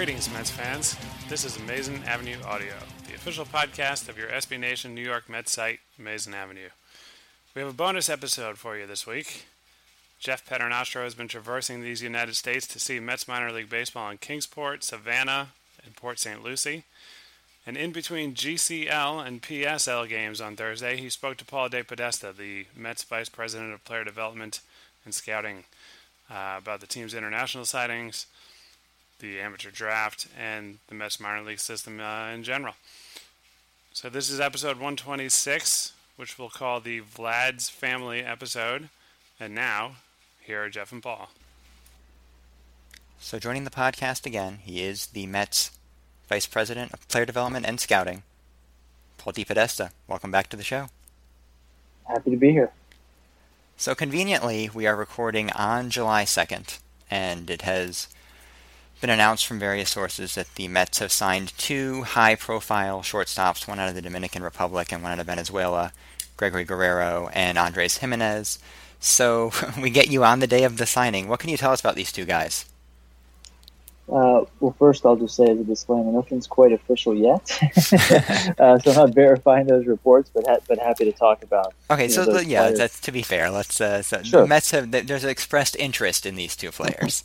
Greetings, Mets fans. This is Amazing Avenue Audio, the official podcast of your SB Nation New York Mets site, Amazing Avenue. We have a bonus episode for you this week. Jeff Paternostro has been traversing these United States to see Mets minor league baseball in Kingsport, Savannah, and Port St. Lucie. And in between GCL and PSL games on Thursday, he spoke to Paul DePodesta, the Mets Vice President of Player Development and Scouting, about the team's international sightings, the amateur draft, and the Mets minor league system in general. So this is episode 126, which we'll call the Vlad's Family episode. And now, here are Jeff and Paul. So joining the podcast again, he is the Mets Vice President of Player Development and Scouting, Paul DePodesta. Welcome back to the show. Happy to be here. So conveniently, we are recording on July 2nd, and it has been announced from various sources that the Mets have signed two high-profile shortstops, one out of the Dominican Republic and one out of Venezuela, Gregory Guerrero and Andrés Giménez. So we get you on the day of the signing. What can you tell us about these two guys? Well, first I'll just say as a disclaimer, nothing's quite official yet. So I'm not verifying those reports, but happy to talk about. Okay, so yeah, that's to be fair. Let's sure. The Mets have there's expressed interest in these two players.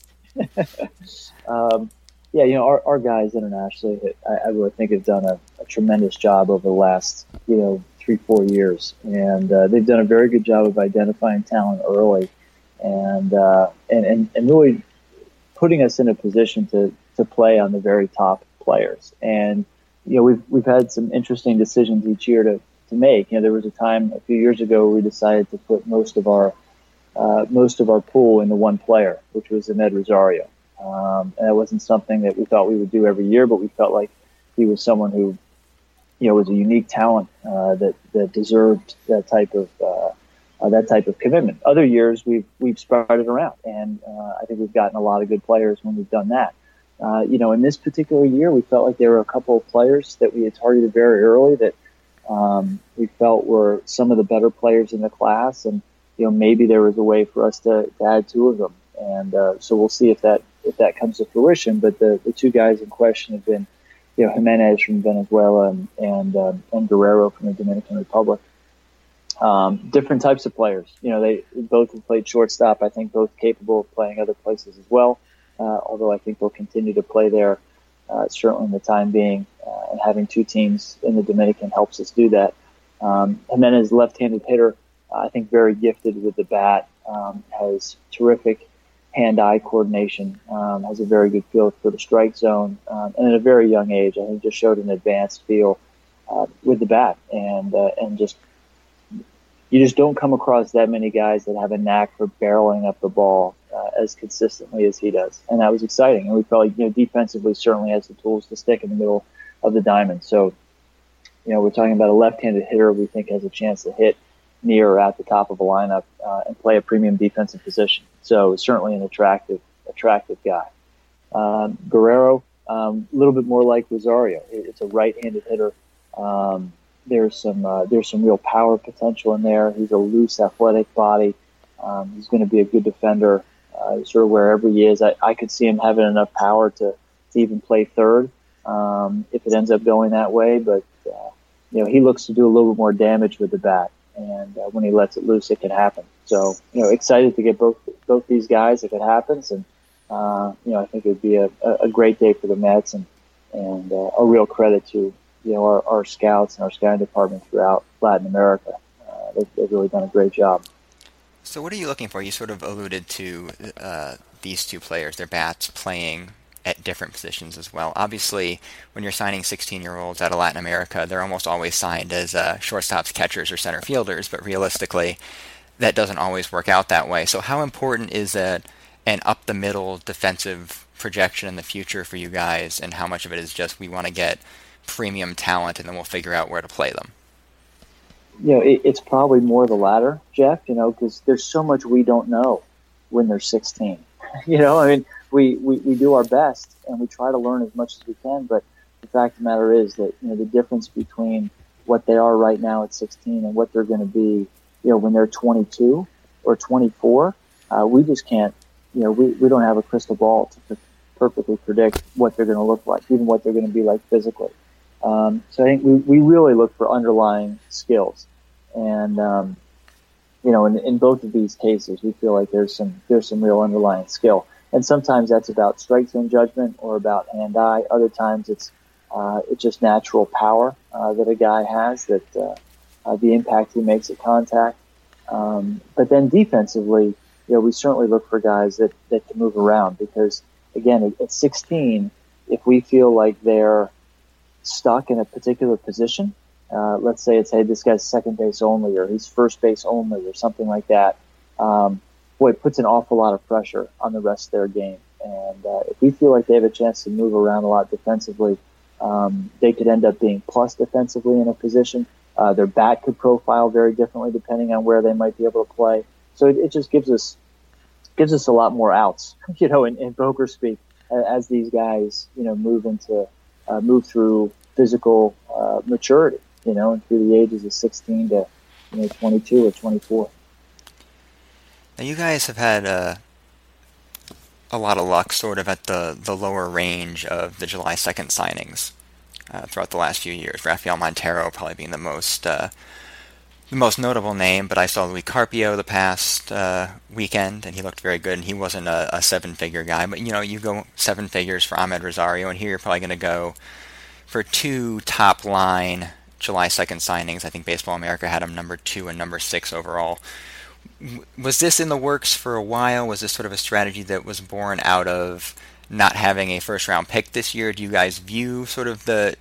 Yeah, you know, our guys internationally, I really think have done a tremendous job over the last, 3-4 years, and they've done a very good job of identifying talent early, and really putting us in a position to play on the very top players. And we've had some interesting decisions each year to make. There was a time a few years ago where we decided to put most of our pool into one player, which was Amed Rosario. And it wasn't something that we thought we would do every year, but we felt like he was someone who, was a unique talent that deserved that type of commitment. Other years we've sprouted around, and I think we've gotten a lot of good players when we've done that. In this particular year, we felt like there were a couple of players that we had targeted very early that we felt were some of the better players in the class, and maybe there was a way for us to add two of them. And so we'll see if that comes to fruition. But the two guys in question have been, Giménez from Venezuela and Guerrero from the Dominican Republic. Different types of players. They both have played shortstop. I think both capable of playing other places as well. Although I think they'll continue to play there, certainly in the time being. And having two teams in the Dominican helps us do that. Giménez, left-handed hitter, I think very gifted with the bat, has terrific hand-eye coordination, has a very good feel for the strike zone, and at a very young age, I think just showed an advanced feel with the bat, and just you just don't come across that many guys that have a knack for barreling up the ball as consistently as he does, and that was exciting. And we felt like defensively certainly has the tools to stick in the middle of the diamond. So we're talking about a left-handed hitter we think has a chance to hit near or at the top of a lineup and play a premium defensive position. So certainly an attractive guy. Guerrero, a little bit more like Rosario. It's a right-handed hitter. There's some real power potential in there. He's a loose, athletic body. He's going to be a good defender sort of wherever he is. I could see him having enough power to even play third if it ends up going that way. But, he looks to do a little bit more damage with the bat. And when he lets it loose, it can happen. So, excited to get both these guys if it happens. And, I think it would be a great day for the Mets and a real credit to, our scouts and our scouting department throughout Latin America. They've really done a great job. So what are you looking for? You sort of alluded to these two players, their bats playing at different positions as well. Obviously, when you're signing 16-year-olds out of Latin America, they're almost always signed as shortstops, catchers, or center fielders, but realistically, that doesn't always work out that way. So how important is that an up-the-middle defensive projection in the future for you guys, and how much of it is just we want to get premium talent and then we'll figure out where to play them? It's probably more the latter, Jeff, because there's so much we don't know when they're 16. We do our best and we try to learn as much as we can, but the fact of the matter is that the difference between what they are right now at 16 and what they're going to be when they're 22 or 24, we just can't. We don't have a crystal ball to perfectly predict what they're going to look like, even what they're going to be like physically. So I think we really look for underlying skills. And, you know, in both of these cases, we feel like there's some real underlying skill. And sometimes that's about strike zone judgment or about hand-eye. Other times it's just natural power that a guy has, that the impact he makes at contact. But then defensively, you know, we certainly look for guys that can move around because, again, at 16, if we feel like they're stuck in a particular position, let's say it's, hey, this guy's second base only or he's first base only or something like that, boy, it puts an awful lot of pressure on the rest of their game. And if we feel like they have a chance to move around a lot defensively, they could end up being plus defensively in a position. Their bat could profile very differently depending on where they might be able to play. So it just gives us a lot more outs, you know, in poker speak, as these guys, you know, move through physical maturity, you know, and through the ages of 16 to, you know, 22 or 24. Now you guys have had a lot of luck sort of at the lower range of the July 2nd signings throughout the last few years. Rafael Montero probably being the most notable name, but I saw Luis Carpio the past weekend, and he looked very good, and he wasn't a seven-figure guy. But, you know, you go seven figures for Amed Rosario, and here you're probably going to go for two top-line July 2nd signings. I think Baseball America had him number 2 and number 6 overall. Was this in the works for a while? Was this sort of a strategy that was born out of not having a first-round pick this year? Do you guys view sort of the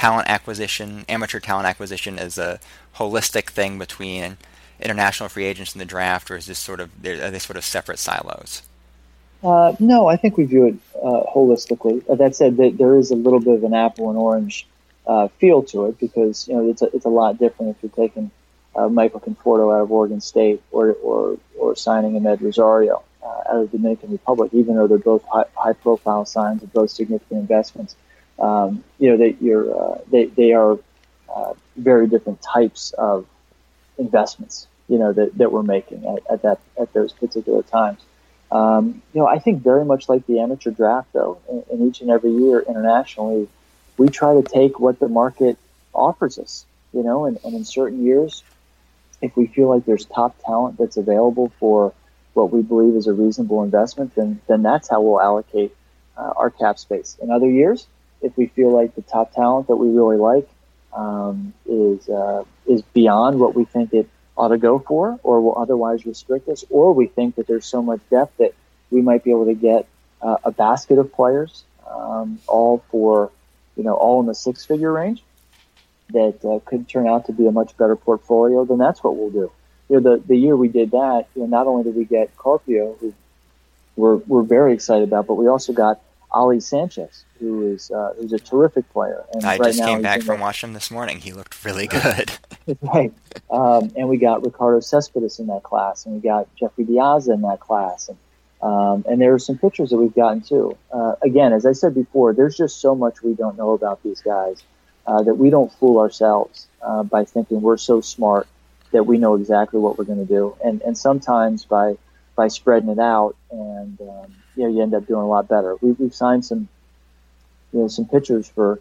amateur talent acquisition as a holistic thing between international free agents and the draft, or is this sort of, are they sort of separate silos? No, I think we view it holistically. That said, there is a little bit of an apple and orange feel to it because, you know, it's a lot different if you're taking Michael Conforto out of Oregon State or signing Amed Rosario out of the Dominican Republic, even though they're both high profile signs and both significant investments. You know, they are very different types of investments, you know, that we're making at those particular times. You know, I think very much like the amateur draft, though, in each and every year internationally, we try to take what the market offers us, you know, and in certain years, if we feel like there's top talent that's available for what we believe is a reasonable investment, then that's how we'll allocate our cap space. In other years, if we feel like the top talent that we really like is beyond what we think it ought to go for or will otherwise restrict us, or we think that there's so much depth that we might be able to get a basket of players, all in the six-figure range, that could turn out to be a much better portfolio, then that's what we'll do. You know, the year we did that, you know, not only did we get Carpio, who we're very excited about, but we also got Ali Sanchez, who is who's a terrific player. And I just came back from Washington this morning. He looked really good. Right. And we got Ricardo Cespedes in that class, and we got Jeffrey Diaz in that class. And there are some pictures that we've gotten, too. Again, as I said before, there's just so much we don't know about these guys that we don't fool ourselves by thinking we're so smart that we know exactly what we're going to do. And sometimes by spreading it out and you end up doing a lot better. We've signed some pitchers for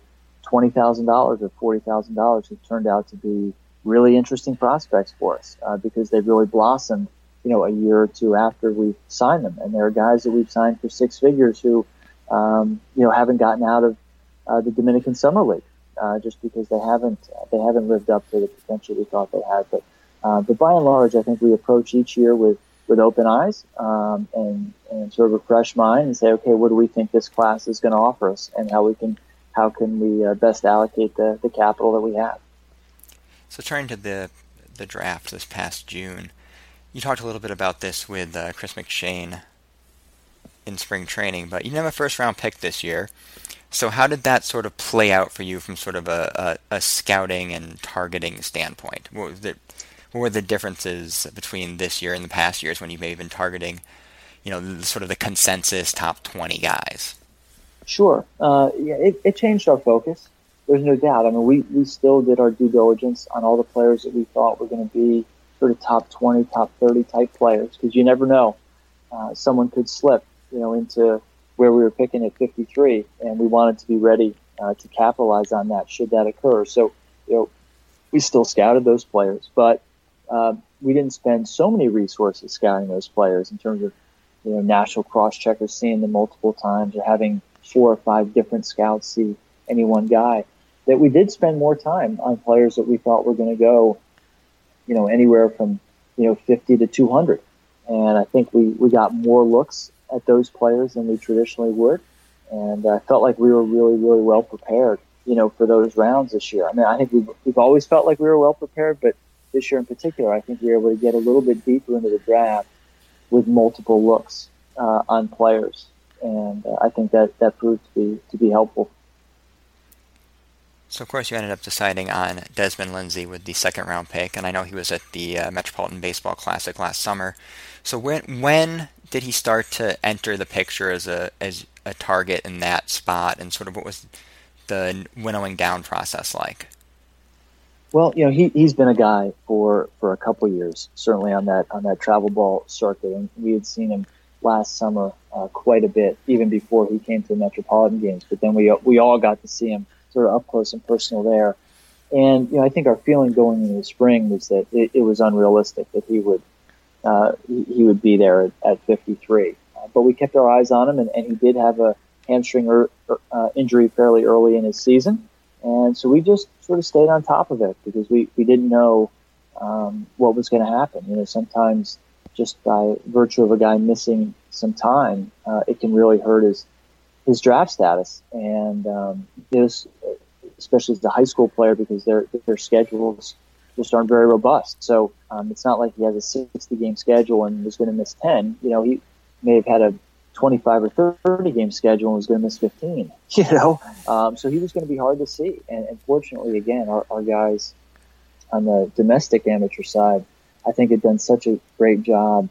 $20,000 or $40,000 who turned out to be really interesting prospects for us because they really blossomed, you know, a year or two after we signed them. And there are guys that we've signed for six figures who, you know, haven't gotten out of the Dominican Summer League just because they haven't lived up to the potential we thought they had. But by and large, I think we approach each year with open eyes and sort of a fresh mind and say, okay, what do we think this class is going to offer us and how can we best allocate the capital that we have. So turning to the draft this past June, you talked a little bit about this with Chris McShane in spring training, but you didn't have a first-round pick this year. So how did that sort of play out for you from sort of a scouting and targeting standpoint? What were the differences between this year and the past years when you may have been targeting, you know, sort of the consensus top 20 guys? Sure. It changed our focus. There's no doubt. I mean, we still did our due diligence on all the players that we thought were going to be sort of top 20, top 30 type players because you never know. Someone could slip, you know, into where we were picking at 53, and we wanted to be ready to capitalize on that should that occur. So, you know, we still scouted those players, but we didn't spend so many resources scouting those players in terms of, you know, national cross-checkers seeing them multiple times or having 4 or 5 different scouts see any one guy, that we did spend more time on players that we thought were going to go, you know, anywhere from, you know, 50 to 200. And I think we got more looks at those players than we traditionally would. And I felt like we were really, really well prepared, you know, for those rounds this year. I mean, I think we've always felt like we were well prepared, but this year in particular, I think we were able to get a little bit deeper into the draft with multiple looks on players. And I think that proved to be helpful. So, of course, you ended up deciding on Desmond Lindsay with the second-round pick, and I know he was at the Metropolitan Baseball Classic last summer. So when did he start to enter the picture as a target in that spot, and sort of what was the winnowing down process like? Well, you know, he's been a guy for a couple years, certainly on that travel ball circuit, and we had seen him last summer quite a bit, even before he came to the Metropolitan games. But then we all got to see him sort of up close and personal there. And, you know, I think our feeling going into the spring was that it was unrealistic that he would be there at 53. But we kept our eyes on him, and he did have a hamstring injury fairly early in his season. And so we just sort of stayed on top of it because we didn't know what was going to happen. You know, sometimes just by virtue of a guy missing some time, it can really hurt his draft status, and especially as a high school player, because their schedules just aren't very robust. So it's not like he has a 60-game schedule and was going to miss 10. You know, he may have had a 25 or 30-game schedule and was going to miss 15. You know, so he was going to be hard to see. And fortunately, again, our guys on the domestic amateur side, I think, had done such a great job,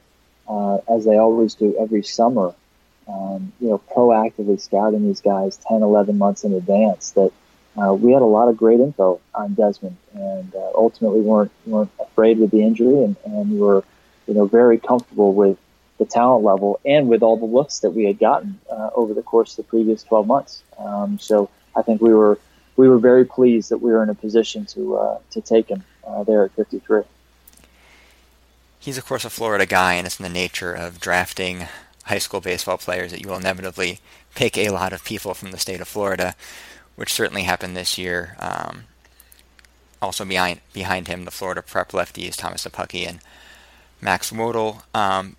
as they always do every summer, you know, proactively scouting these guys 10, 11 months in advance, that we had a lot of great info on Desmond, and ultimately weren't afraid with the injury, and we were, you know, very comfortable with the talent level and with all the looks that we had gotten over the course of the previous 12 months. So I think we were very pleased that we were in a position to take him there at 53. He's, of course, a Florida guy, and it's in the nature of drafting high school baseball players that you will inevitably pick a lot of people from the state of Florida, which certainly happened this year. Also behind him, the Florida prep lefties, Thomas Szapucki and Max Wotell.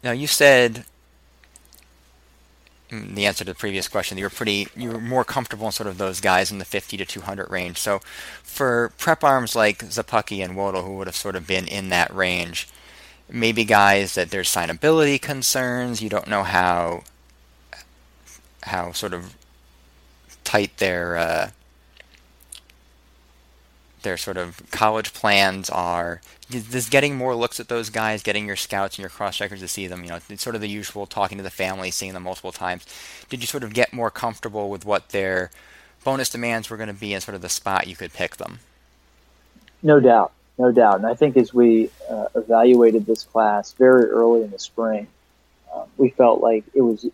Now, you said in the answer to the previous question that you were more comfortable in sort of those guys in the 50 to 200 range. So for prep arms like Szapucki and Wotell, who would have sort of been in that range, maybe guys that there's signability concerns, you don't know how sort of tight their sort of college plans are. Does getting more looks at those guys, getting your scouts and your cross-checkers to see them, you know, it's sort of the usual talking to the family, seeing them multiple times. Did you sort of get more comfortable with what their bonus demands were going to be and sort of the spot you could pick them? No doubt. And I think as we evaluated this class very early in the spring, we felt like it was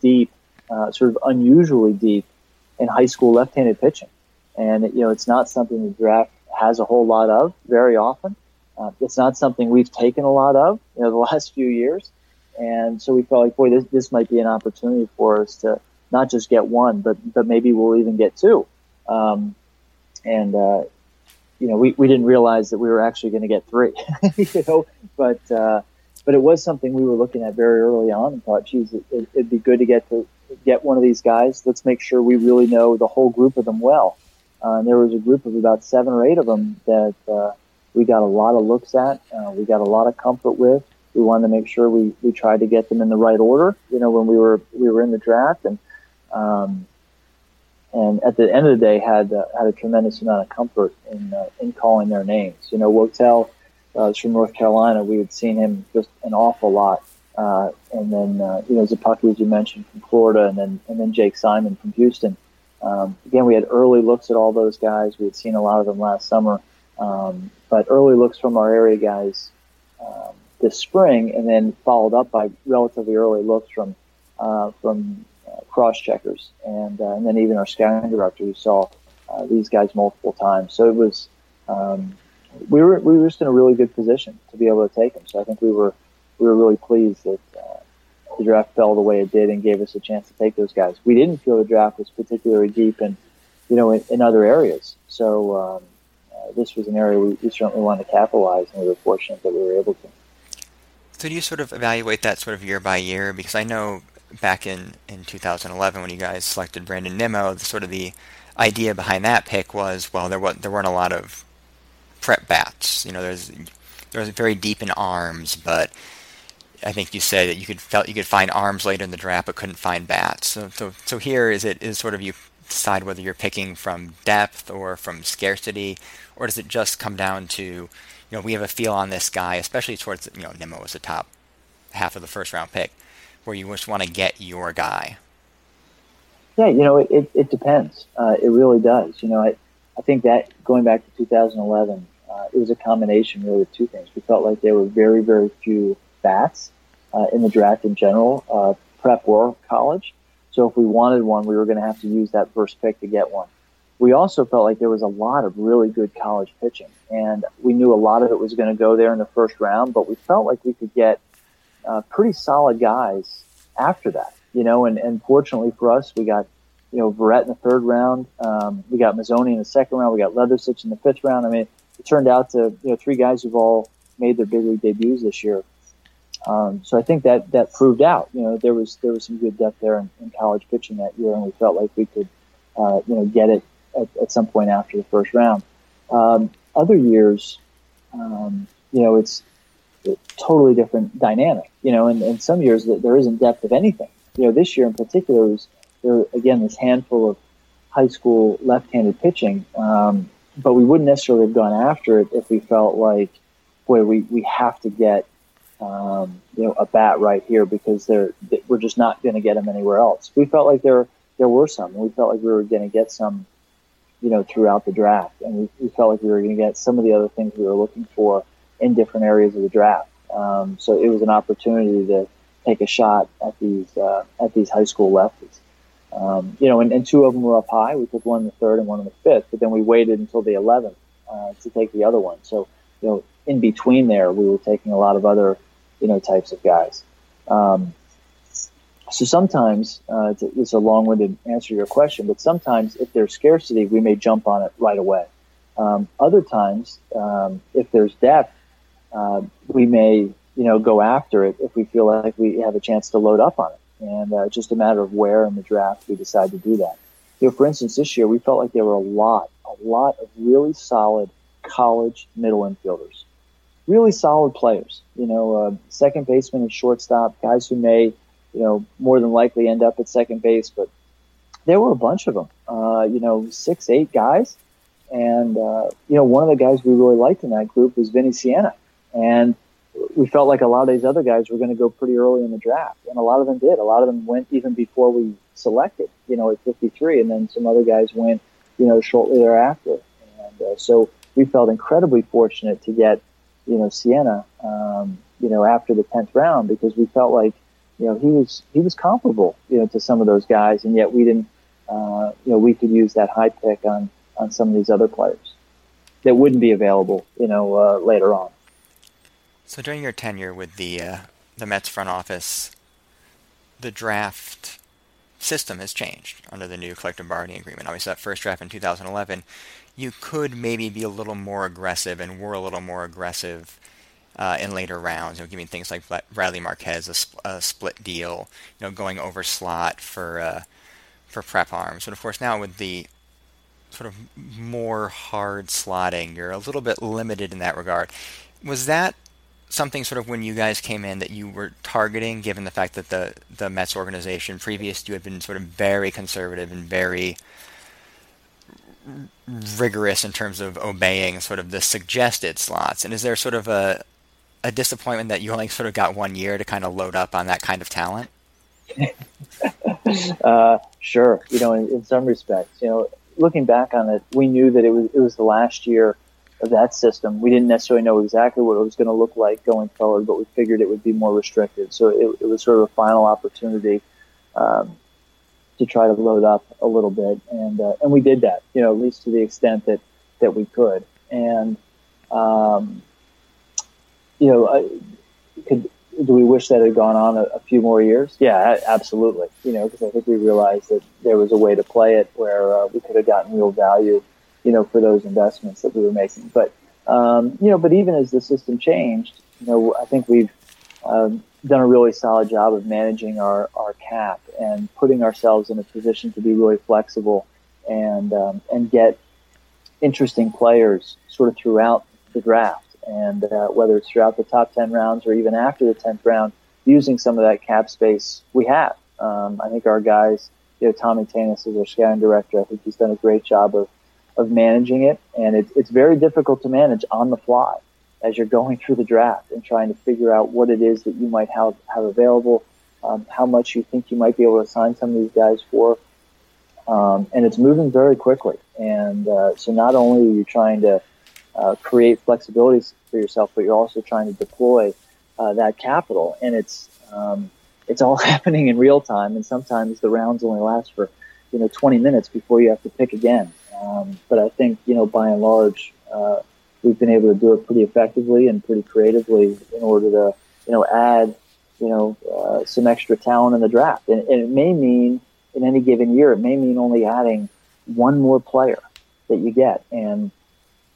deep, sort of unusually deep in high school left-handed pitching. And, you know, it's not something the draft has a whole lot of very often. It's not something we've taken a lot of, you know, the last few years. And so we felt like, boy, this might be an opportunity for us to not just get one, but maybe we'll even get two. You know, we didn't realize that we were actually going to get three, you know, but it was something we were looking at very early on and thought, geez, it'd be good to get one of these guys. Let's make sure we really know the whole group of them well. And there was a group of about 7 or 8 of them that we got a lot of looks at. We got a lot of comfort with. We wanted to make sure we tried to get them in the right order, you know, when we were in the draft, and at the end of the day, had a tremendous amount of comfort in calling their names. You know, Wotell was from North Carolina. We had seen him just an awful lot, and then you know, Szapucki, as you mentioned, from Florida, and then Jake Simon from Houston. Again, we had early looks at all those guys. We had seen a lot of them last summer, but early looks from our area guys this spring, and then followed up by relatively early looks from cross-checkers, and then even our scouting director who saw these guys multiple times. So it was we were just in a really good position to be able to take them. So I think we were really pleased that the draft fell the way it did and gave us a chance to take those guys. We didn't feel the draft was particularly deep and in other areas. So this was an area we certainly wanted to capitalize, and we were fortunate that we were able to. So do you sort of evaluate that sort of year by year? Because I know back in 2011 when you guys selected Brandon Nimmo, the idea behind that pick was, well, there weren't a lot of prep bats. There was very deep in arms, but I think you said that you could find arms later in the draft, but couldn't find bats. So here is sort of you decide whether you're picking from depth or from scarcity, or does it just come down to, we have a feel on this guy, especially towards, Nimmo was the top half of the first round pick, where you just want to get your guy? Yeah, it depends. It really does. I think that going back to 2011, it was a combination really of two things. We felt like there were very, very few bats in the draft in general, prep or college. So if we wanted one, we were going to have to use that first pick to get one. We also felt like there was a lot of really good college pitching, and we knew a lot of it was going to go there in the first round, but we felt like we could get pretty solid guys after that, and fortunately for us, we got, Verrett in the third round, we got Mazzoni in the second round, we got Leathersich in the fifth round. I mean, it turned out to, three guys who've all made their big league debuts this year. So I think that proved out. There was some good depth there in college pitching that year, and we felt like we could, get it at some point after the first round. Other years, it's totally different dynamic. And some years there isn't depth of anything. This year in particular was there again this handful of high school left-handed pitching, but we wouldn't necessarily have gone after it if we felt like, boy, we have to get. A bat right here because we're just not going to get them anywhere else. We felt like there were some. We felt like we were going to get some, throughout the draft, and we felt like we were going to get some of the other things we were looking for in different areas of the draft. So it was an opportunity to take a shot at these high school lefties. And two of them were up high. We took one in the third and one in the fifth, but then we waited until the 11th to take the other one. So in between there, we were taking a lot of other. Types of guys. So sometimes, it's a long-winded answer to your question, but sometimes if there's scarcity, we may jump on it right away. Other times, if there's depth, we may, go after it if we feel like we have a chance to load up on it. And it's just a matter of where in the draft we decide to do that. For instance, this year, we felt like there were a lot of really solid college middle infielders. Really solid players, second baseman and shortstop, guys who may, more than likely end up at second base. But there were a bunch of them, 6, 8 guys. And, one of the guys we really liked in that group was Vinny Siena. And we felt like a lot of these other guys were going to go pretty early in the draft. And a lot of them did. A lot of them went even before we selected, at 53. And then some other guys went, shortly thereafter. And so we felt incredibly fortunate to get, Siena, after the 10th round, because we felt like, he was comparable, to some of those guys. And yet we didn't, we could use that high pick on some of these other players that wouldn't be available, later on. So during your tenure with the Mets front office, the draft system has changed under the new collective bargaining agreement. Obviously that first draft in 2011, you could maybe be a little more aggressive and were a little more aggressive in later rounds, giving things like Bradley Marquez a split deal, going over slot for prep arms. But of course now with the sort of more hard slotting, you're a little bit limited in that regard. Was that something sort of when you guys came in that you were targeting, given the fact that the Mets organization previous you had been sort of very conservative and very rigorous in terms of obeying sort of the suggested slots? And is there sort of a disappointment that you only sort of got 1 year to kind of load up on that kind of talent? Sure. In some respects, looking back on it, we knew that it was the last year of that system. We didn't necessarily know exactly what it was going to look like going forward, but we figured it would be more restrictive. So it was sort of a final opportunity, to try to load up a little bit. And we did that, you know, at least to the extent that we could. And, you know, do we wish that had gone on a few more years? Yeah, absolutely. You know, because I think we realized that there was a way to play it where we could have gotten real value, you know, for those investments that we were making. But, you know, but even as the system changed, you know, I think we've done a really solid job of managing our cap and putting ourselves in a position to be really flexible and get interesting players sort of throughout the draft. And whether it's throughout the top 10 rounds or even after the 10th round, using some of that cap space we have. I think our guys, you know, Tommy Tannis is our scouting director. I think he's done a great job of managing it. And it's very difficult to manage on the fly as you're going through the draft and trying to figure out what it is that you might have available, how much you think you might be able to sign some of these guys for. And it's moving very quickly. And so not only are you trying to create flexibility for yourself, but you're also trying to deploy that capital. And it's all happening in real time. And sometimes the rounds only last for, you know, 20 minutes before you have to pick again. But I think, you know, by and large, we've been able to do it pretty effectively and pretty creatively in order to, you know, add, you know, some extra talent in the draft. And it may mean, in any given year, it may mean only adding one more player that you get. And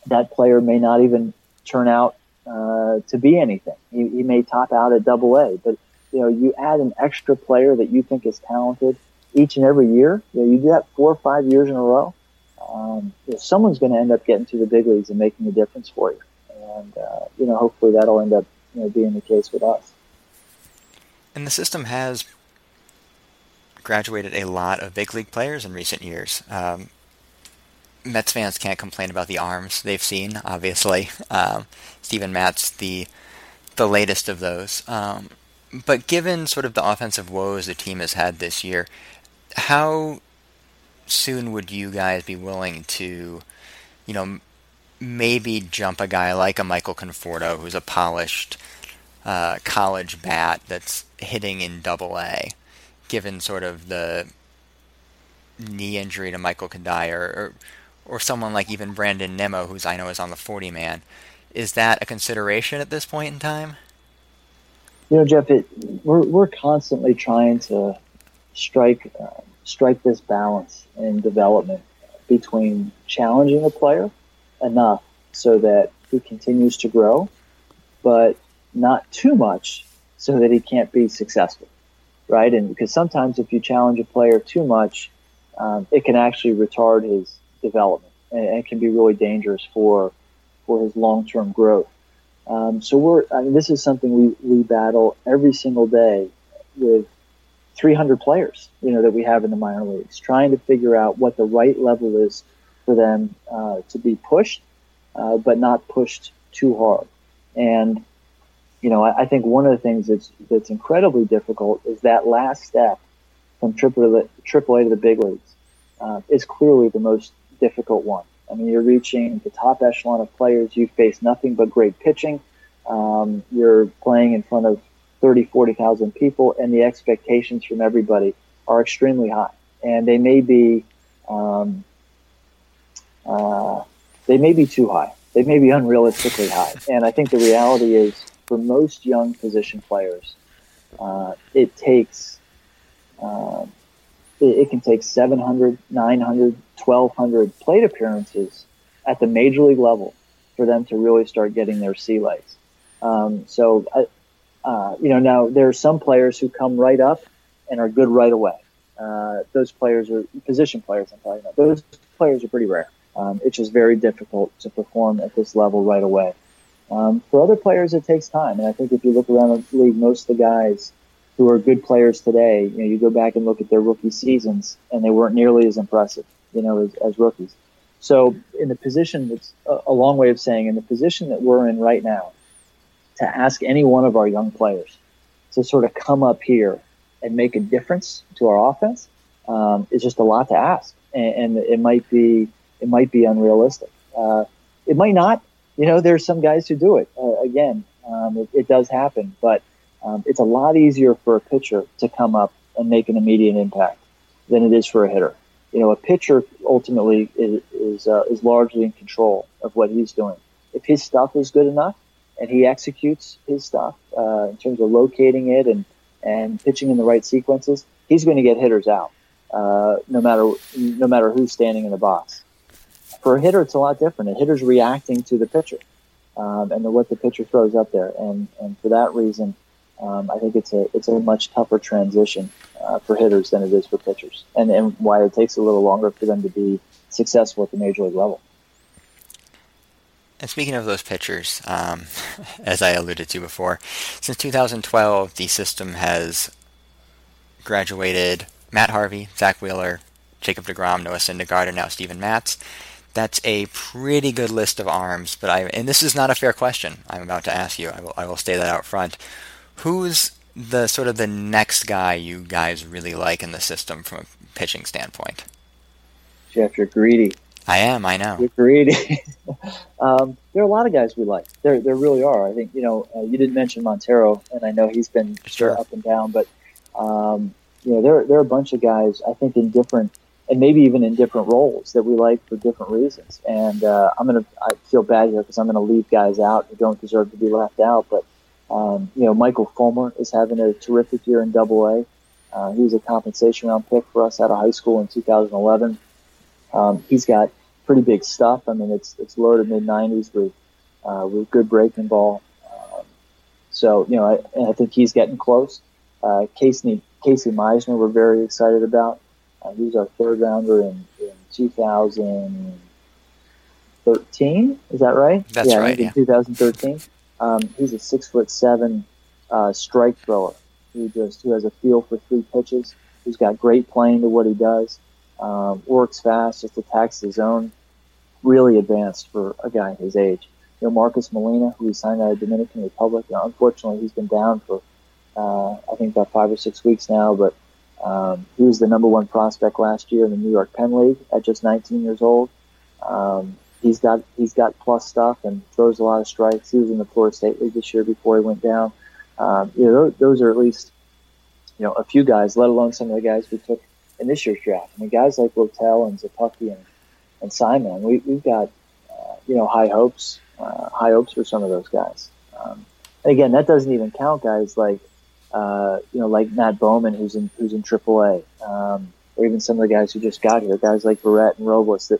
that player may not even turn out to be anything. He may top out at AA, but, you know, you add an extra player that you think is talented each and every year. You know, you do that 4 or 5 years in a row. You know, someone's going to end up getting to the big leagues and making a difference for you. And, you know, hopefully that'll end up, you know, being the case with us. And the system has graduated a lot of big league players in recent years. Mets fans can't complain about the arms they've seen, obviously. Steven Matz, the latest of those. But given sort of the offensive woes the team has had this year, how soon would you guys be willing to, you know, maybe jump a guy like a Michael Conforto, who's a polished college bat that's hitting in AA, given sort of the knee injury to Michael Conforto, or someone like even Brandon Nimmo, who's I know is on the 40-man. Is that a consideration at this point in time? You know, Jeff, we're constantly trying to strike this balance in development between challenging a player enough so that he continues to grow, but not too much so that he can't be successful, right? And because sometimes if you challenge a player too much, it can actually retard his development, and it can be really dangerous for his long-term growth. So this is something we battle every single day with 300 players, you know, that we have in the minor leagues, trying to figure out what the right level is for them to be pushed, but not pushed too hard. And, you know, I think one of the things that's incredibly difficult is that last step from AAA to the big leagues is clearly the most difficult one. I mean, you're reaching the top echelon of players. You face nothing but great pitching. You're playing in front of 30,000, 40,000 people, and the expectations from everybody are extremely high. And they may be too high. They may be unrealistically high. And I think the reality is, for most young position players, it takes it can take 700, 900, 1,200 plate appearances at the major league level for them to really start getting their sea legs. You know, now there are some players who come right up and are good right away. Those players are position players, I'm talking about. Those players are pretty rare. It's just very difficult to perform at this level right away. For other players, it takes time. And I think if you look around the league, most of the guys who are good players today, you know, you go back and look at their rookie seasons, and they weren't nearly as impressive, you know, as rookies. So in the position that's a long way of saying, in the position that we're in right now, to ask any one of our young players to sort of come up here and make a difference to our offense is just a lot to ask, and it might be unrealistic. It might not. You know, there's some guys who do it. Again, it does happen, but it's a lot easier for a pitcher to come up and make an immediate impact than it is for a hitter. You know, a pitcher ultimately is largely in control of what he's doing. If his stuff is good enough and he executes his stuff in terms of locating it and pitching in the right sequences, he's going to get hitters out no matter who's standing in the box. For a hitter, it's a lot different. A hitter's reacting to the pitcher and what the pitcher throws up there. And for that reason, I think it's a much tougher transition for hitters than it is for pitchers, and why it takes a little longer for them to be successful at the major league level. And speaking of those pitchers, as I alluded to before, since 2012, the system has graduated Matt Harvey, Zach Wheeler, Jacob DeGrom, Noah Syndergaard, and now Steven Matz. That's a pretty good list of arms, but and this is not a fair question I'm about to ask you. I will state that out front. Who's the sort of the next guy you guys really like in the system from a pitching standpoint? Jeff, you're greedy. I am. I know. You're greedy. There are a lot of guys we like. There really are. I think you didn't mention Montero, and I know he's been sure up and down, but there are a bunch of guys I think in different and maybe even in different roles that we like for different reasons. And I feel bad here because I'm gonna leave guys out who don't deserve to be left out, but. Michael Fulmer is having a terrific year in Double-A. He was a compensation round pick for us out of high school in 2011. He's got pretty big stuff. I mean, it's low to mid-90s with good breaking ball. I think he's getting close. Casey Meisner we're very excited about. He was our third rounder in 2013. Is that right? That's right. In 2013. He's a 6'7" strike thrower who has a feel for three pitches, who's got great playing to what he does, works fast, just attacks the zone, really advanced for a guy his age. Marcos Molina, who we signed out of Dominican Republic, unfortunately he's been down for I think about 5 or 6 weeks now, but he was the number one prospect last year in the New York Penn League at just 19 years old. He's got plus stuff and throws a lot of strikes. He was in the Florida State League this year before he went down. Those are at least a few guys, let alone some of the guys we took in this year's draft. I mean, guys like Wotell and Szapucki and Simon. We've got high hopes for some of those guys. And again, that doesn't even count guys like Matt Bowman who's in AAA, or even some of the guys who just got here, guys like Verrett and Robles that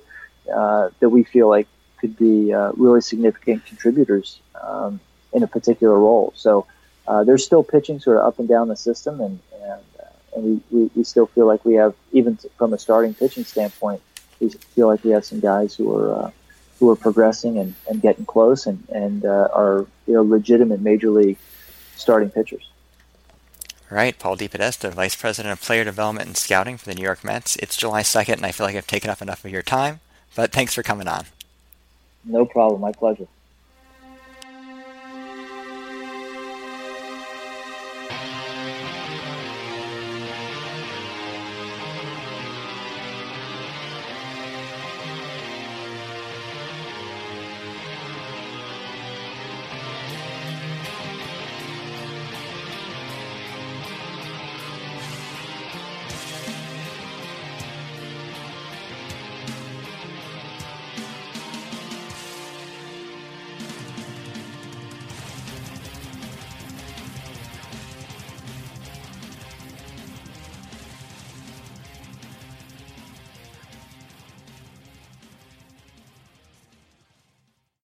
we feel like could be really significant contributors in a particular role. So they're still pitching sort of up and down the system, and we still feel like we have, even from a starting pitching standpoint, we feel like we have some guys who are progressing and getting close and are legitimate major league starting pitchers. All right, Paul DePodesta, Vice President of Player Development and Scouting for the New York Mets. It's July 2nd, and I feel like I've taken up enough of your time. But thanks for coming on. No problem. My pleasure.